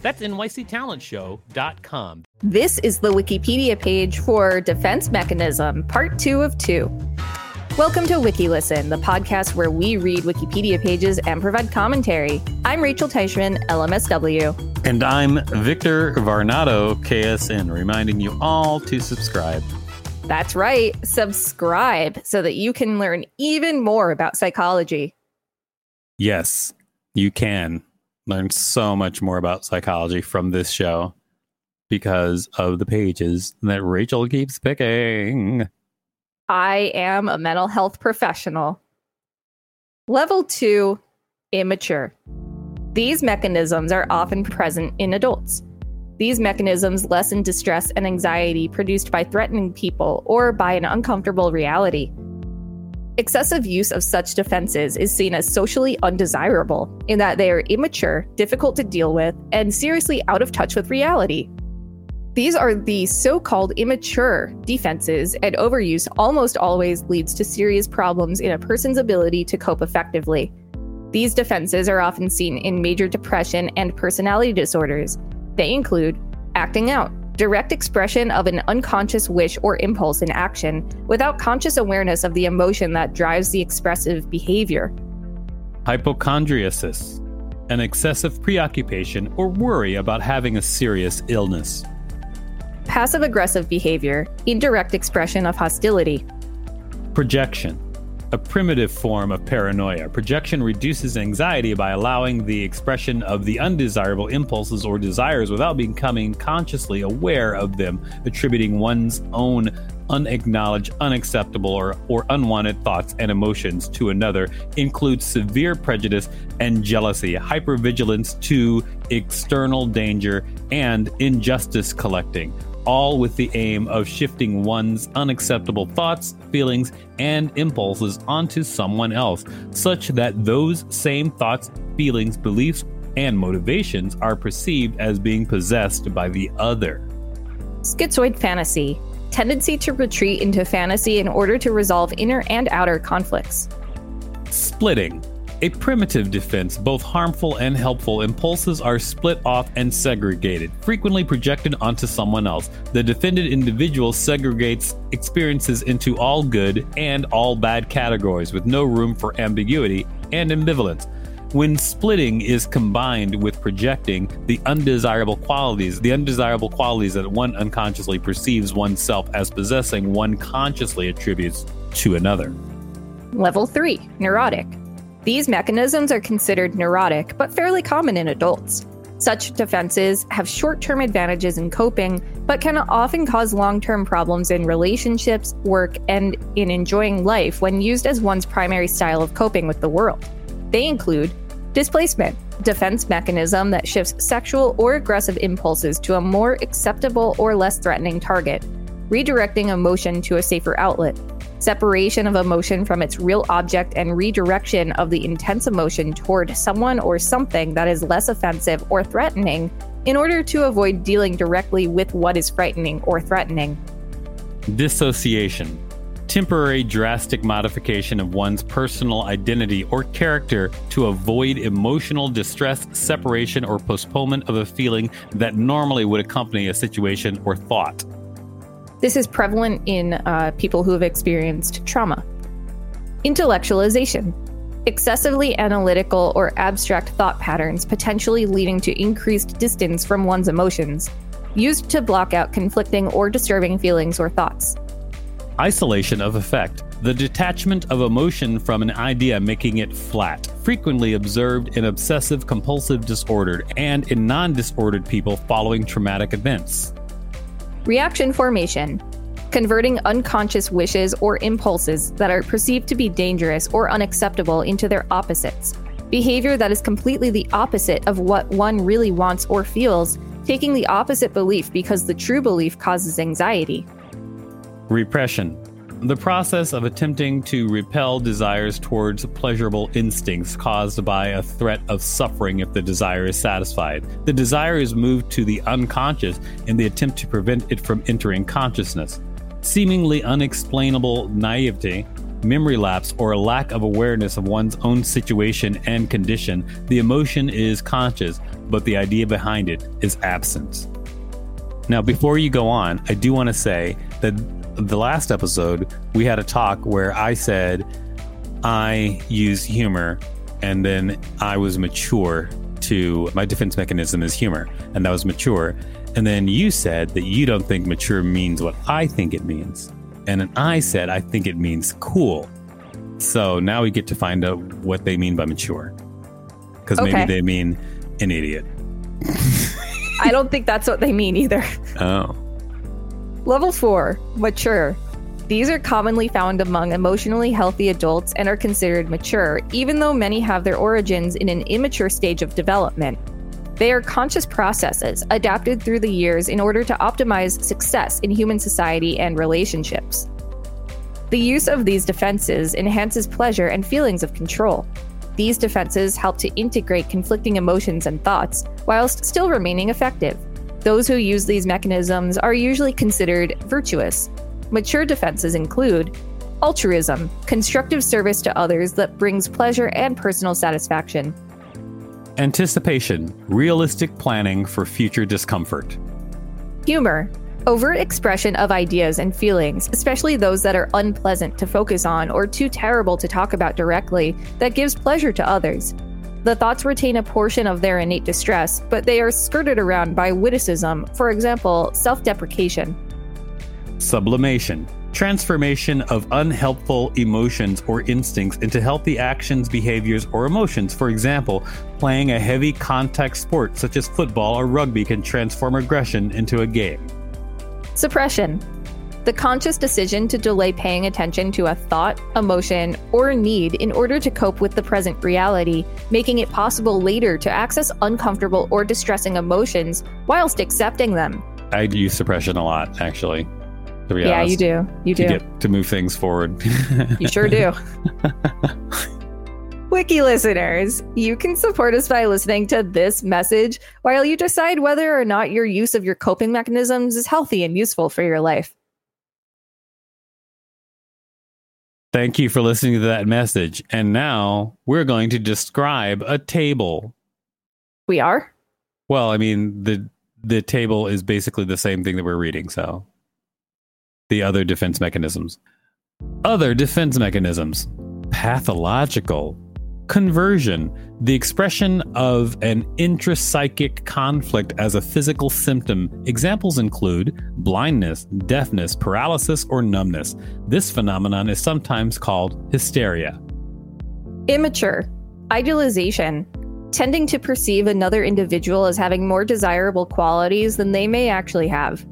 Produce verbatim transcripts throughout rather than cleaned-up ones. That's N Y C talent show dot com. This is the Wikipedia page for Defense Mechanism, Part two of two. Welcome to WikiListen, the podcast where we read Wikipedia pages and provide commentary. I'm Rachel Teichman, L M S W. And I'm Victor Varnado, K S N, reminding you all to subscribe. That's right, subscribe so that you can learn even more about psychology. Yes, you can. Learned so much more about psychology from this show because of the pages that Rachel keeps picking. I am a mental health professional. Level two, immature. These mechanisms are often present in adults. These mechanisms lessen distress and anxiety produced by threatening people or by an uncomfortable reality. Excessive use of such defenses is seen as socially undesirable in that they are immature, difficult to deal with, and seriously out of touch with reality. These are the so-called immature defenses, and overuse almost always leads to serious problems in a person's ability to cope effectively. These defenses are often seen in major depression and personality disorders. They include acting out, direct expression of an unconscious wish or impulse in action without conscious awareness of the emotion that drives the expressive behavior. Hypochondriasis, an excessive preoccupation or worry about having a serious illness. Passive-aggressive behavior, indirect expression of hostility. Projection, a primitive form of paranoia. Projection reduces anxiety by allowing the expression of the undesirable impulses or desires without becoming consciously aware of them, attributing one's own unacknowledged, unacceptable, or, or unwanted thoughts and emotions to another, includes severe prejudice and jealousy, hypervigilance to external danger, and injustice collecting, all with the aim of shifting one's unacceptable thoughts, feelings, and impulses onto someone else, such that those same thoughts, feelings, beliefs, and motivations are perceived as being possessed by the other. Schizoid fantasy, tendency to retreat into fantasy in order to resolve inner and outer conflicts. Splitting, a primitive defense, both harmful and helpful. Impulses are split off and segregated, frequently projected onto someone else. The defended individual segregates experiences into all good and all bad categories with no room for ambiguity and ambivalence. When splitting is combined with projecting the undesirable qualities, the undesirable qualities that one unconsciously perceives oneself as possessing, one consciously attributes to another. Level three, neurotic. These mechanisms are considered neurotic, but fairly common in adults. Such defenses have short-term advantages in coping, but can often cause long-term problems in relationships, work, and in enjoying life when used as one's primary style of coping with the world. They include displacement, defense mechanism that shifts sexual or aggressive impulses to a more acceptable or less threatening target, redirecting emotion to a safer outlet. Separation of emotion from its real object and redirection of the intense emotion toward someone or something that is less offensive or threatening in order to avoid dealing directly with what is frightening or threatening. Dissociation, temporary drastic modification of one's personal identity or character to avoid emotional distress, separation, or postponement of a feeling that normally would accompany a situation or thought. This is prevalent in uh, people who have experienced trauma. Intellectualization, excessively analytical or abstract thought patterns, potentially leading to increased distance from one's emotions, used to block out conflicting or disturbing feelings or thoughts. Isolation of effect, the detachment of emotion from an idea, making it flat, frequently observed in obsessive compulsive disorder and in non-disordered people following traumatic events. Reaction formation, converting unconscious wishes or impulses that are perceived to be dangerous or unacceptable into their opposites. Behavior that is completely the opposite of what one really wants or feels taking the opposite belief because the true belief causes anxiety. Repression. The process of attempting to repel desires towards pleasurable instincts caused by a threat of suffering if the desire is satisfied. The desire is moved to the unconscious in the attempt to prevent it from entering consciousness. Seemingly unexplainable naivety, memory lapse, or a lack of awareness of one's own situation and condition, the emotion is conscious, but the idea behind it is absent. Now, before you go on, I do want to say that the last episode, we had a talk where I said I use humor, and then I was mature to my defense mechanism is humor, and that was mature. And then you said that you don't think mature means what I think it means. And then I said, I think it means cool. So now we get to find out what they mean by mature. Because okay. Maybe they mean an idiot. I don't think that's what they mean either. Oh. Level four, mature. These are commonly found among emotionally healthy adults and are considered mature, even though many have their origins in an immature stage of development. They are conscious processes adapted through the years in order to optimize success in human society and relationships. The use of these defenses enhances pleasure and feelings of control. These defenses help to integrate conflicting emotions and thoughts, whilst still remaining effective. Those who use these mechanisms are usually considered virtuous. Mature defenses include altruism, constructive service to others that brings pleasure and personal satisfaction. Anticipation, realistic planning for future discomfort. Humor, overt expression of ideas and feelings, especially those that are unpleasant to focus on or too terrible to talk about directly, that gives pleasure to others. The thoughts retain a portion of their innate distress, but they are skirted around by witticism, for example, self-deprecation. Sublimation, transformation of unhelpful emotions or instincts into healthy actions, behaviors, or emotions. For example, playing a heavy contact sport such as football or rugby can transform aggression into a game. Suppression, the conscious decision to delay paying attention to a thought, emotion, or need in order to cope with the present reality, making it possible later to access uncomfortable or distressing emotions whilst accepting them. I use suppression a lot, actually. To be yeah, honest. you do. You do. You get to move things forward. You sure do. Wiki listeners, you can support us by listening to this message while you decide whether or not your use of your coping mechanisms is healthy and useful for your life. Thank you for listening to that message. And now we're going to describe a table. We are? Well, I mean, the the table is basically the same thing that we're reading, so the other defense mechanisms. Other defense mechanisms. Pathological. Conversion, the expression of an intrapsychic conflict as a physical symptom. Examples include blindness, deafness, paralysis, or numbness. This phenomenon is sometimes called hysteria. Immature, idealization, tending to perceive another individual as having more desirable qualities than they may actually have.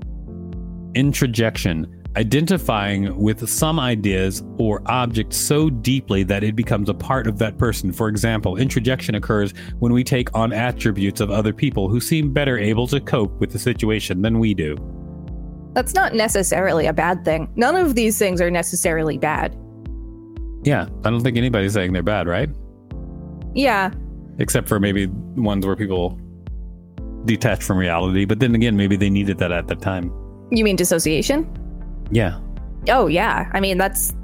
Introjection, identifying with some ideas or objects so deeply that it becomes a part of that person. For example, introjection occurs when we take on attributes of other people who seem better able to cope with the situation than we do. That's not necessarily a bad thing. None of these things are necessarily bad. Yeah, I don't think anybody's saying they're bad, right? Yeah. Except for maybe ones where people detach from reality. But then again, maybe they needed that at the time. You mean dissociation? Yeah. Oh, yeah. I mean, that's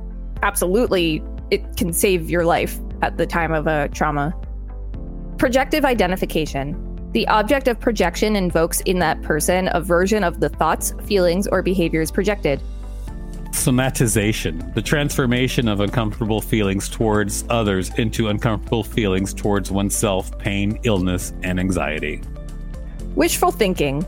absolutely, it can save your life at the time of a trauma. Projective identification. The object of projection invokes in that person a version of the thoughts, feelings, or behaviors projected. Somatization. The transformation of uncomfortable feelings towards others into uncomfortable feelings towards oneself, pain, illness, and anxiety. Wishful thinking.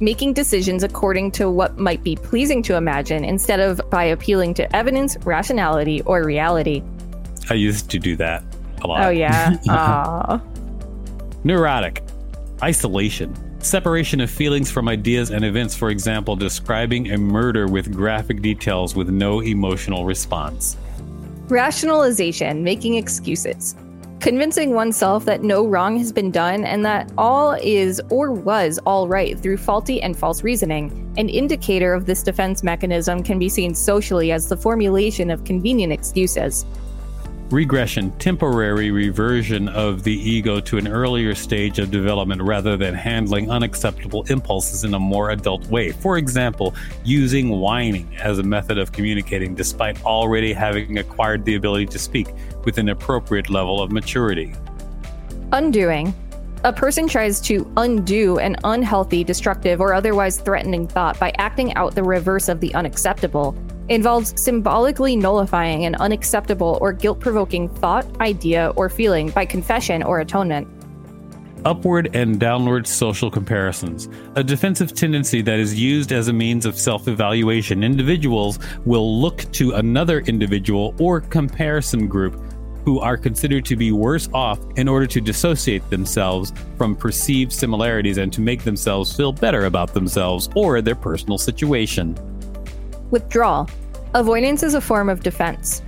Making decisions according to what might be pleasing to imagine instead of by appealing to evidence, rationality, or reality. I used to do that a lot. Oh, yeah. Aww. Neurotic. Isolation. Separation of feelings from ideas and events. For example, describing a murder with graphic details with no emotional response. Rationalization. Making excuses. Convincing oneself that no wrong has been done and that all is or was all right through faulty and false reasoning. An indicator of this defense mechanism can be seen socially as the formulation of convenient excuses. Regression, temporary reversion of the ego to an earlier stage of development rather than handling unacceptable impulses in a more adult way. For example, using whining as a method of communicating despite already having acquired the ability to speak with an appropriate level of maturity. Undoing. A person tries to undo an unhealthy, destructive, or otherwise threatening thought by acting out the reverse of the unacceptable. Involves symbolically nullifying an unacceptable or guilt-provoking thought, idea, or feeling by confession or atonement. Upward and downward social comparisons. A defensive tendency that is used as a means of self-evaluation. Individuals will look to another individual or comparison group who are considered to be worse off in order to dissociate themselves from perceived similarities and to make themselves feel better about themselves or their personal situation. Withdrawal. Avoidance is a form of defense.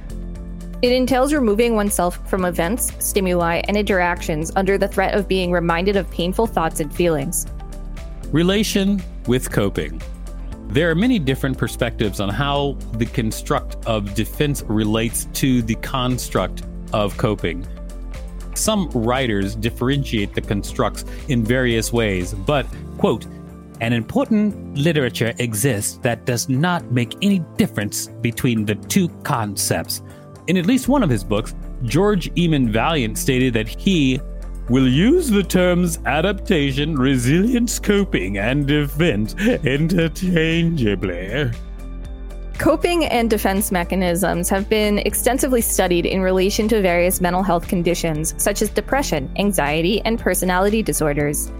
It entails removing oneself from events, stimuli, and interactions under the threat of being reminded of painful thoughts and feelings. Relation with coping. There are many different perspectives on how the construct of defense relates to the construct of coping. Some writers differentiate the constructs in various ways, but, quote, "An important literature exists that does not make any difference between the two concepts." In at least one of his books, George Eman Vaillant stated that he will use the terms adaptation, resilience, coping, and defense interchangeably. Coping and defense mechanisms have been extensively studied in relation to various mental health conditions, such as depression, anxiety, and personality disorders.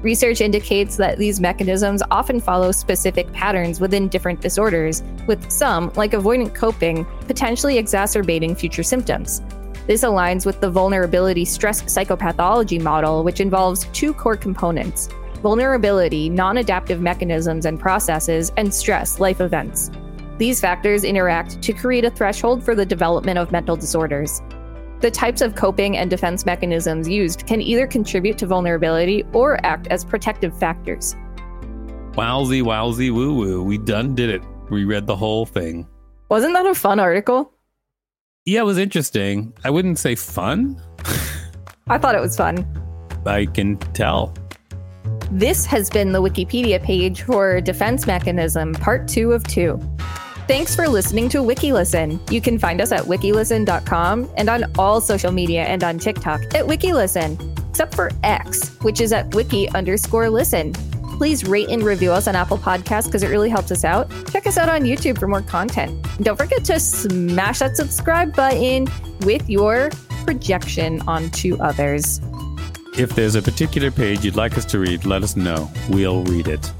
Research indicates that these mechanisms often follow specific patterns within different disorders, with some, like avoidant coping, potentially exacerbating future symptoms. This aligns with the vulnerability stress psychopathology model, which involves two core components: vulnerability, non-adaptive mechanisms and processes, and stress, life events. These factors interact to create a threshold for the development of mental disorders. The types of coping and defense mechanisms used can either contribute to vulnerability or act as protective factors. Wowsy, wowsy, woo-woo. We done did it. We read the whole thing. Wasn't that a fun article? Yeah, it was interesting. I wouldn't say fun. I thought it was fun. I can tell. This has been the Wikipedia page for Defense Mechanism, part two of two. Thanks for listening to WikiListen. You can find us at wikilisten dot com and on all social media and on TikTok at WikiListen, except for X, which is at wiki underscore listen. Please rate and review us on Apple Podcasts because it really helps us out. Check us out on YouTube for more content. And don't forget to smash that subscribe button with your projection onto others. If there's a particular page you'd like us to read, let us know. We'll read it.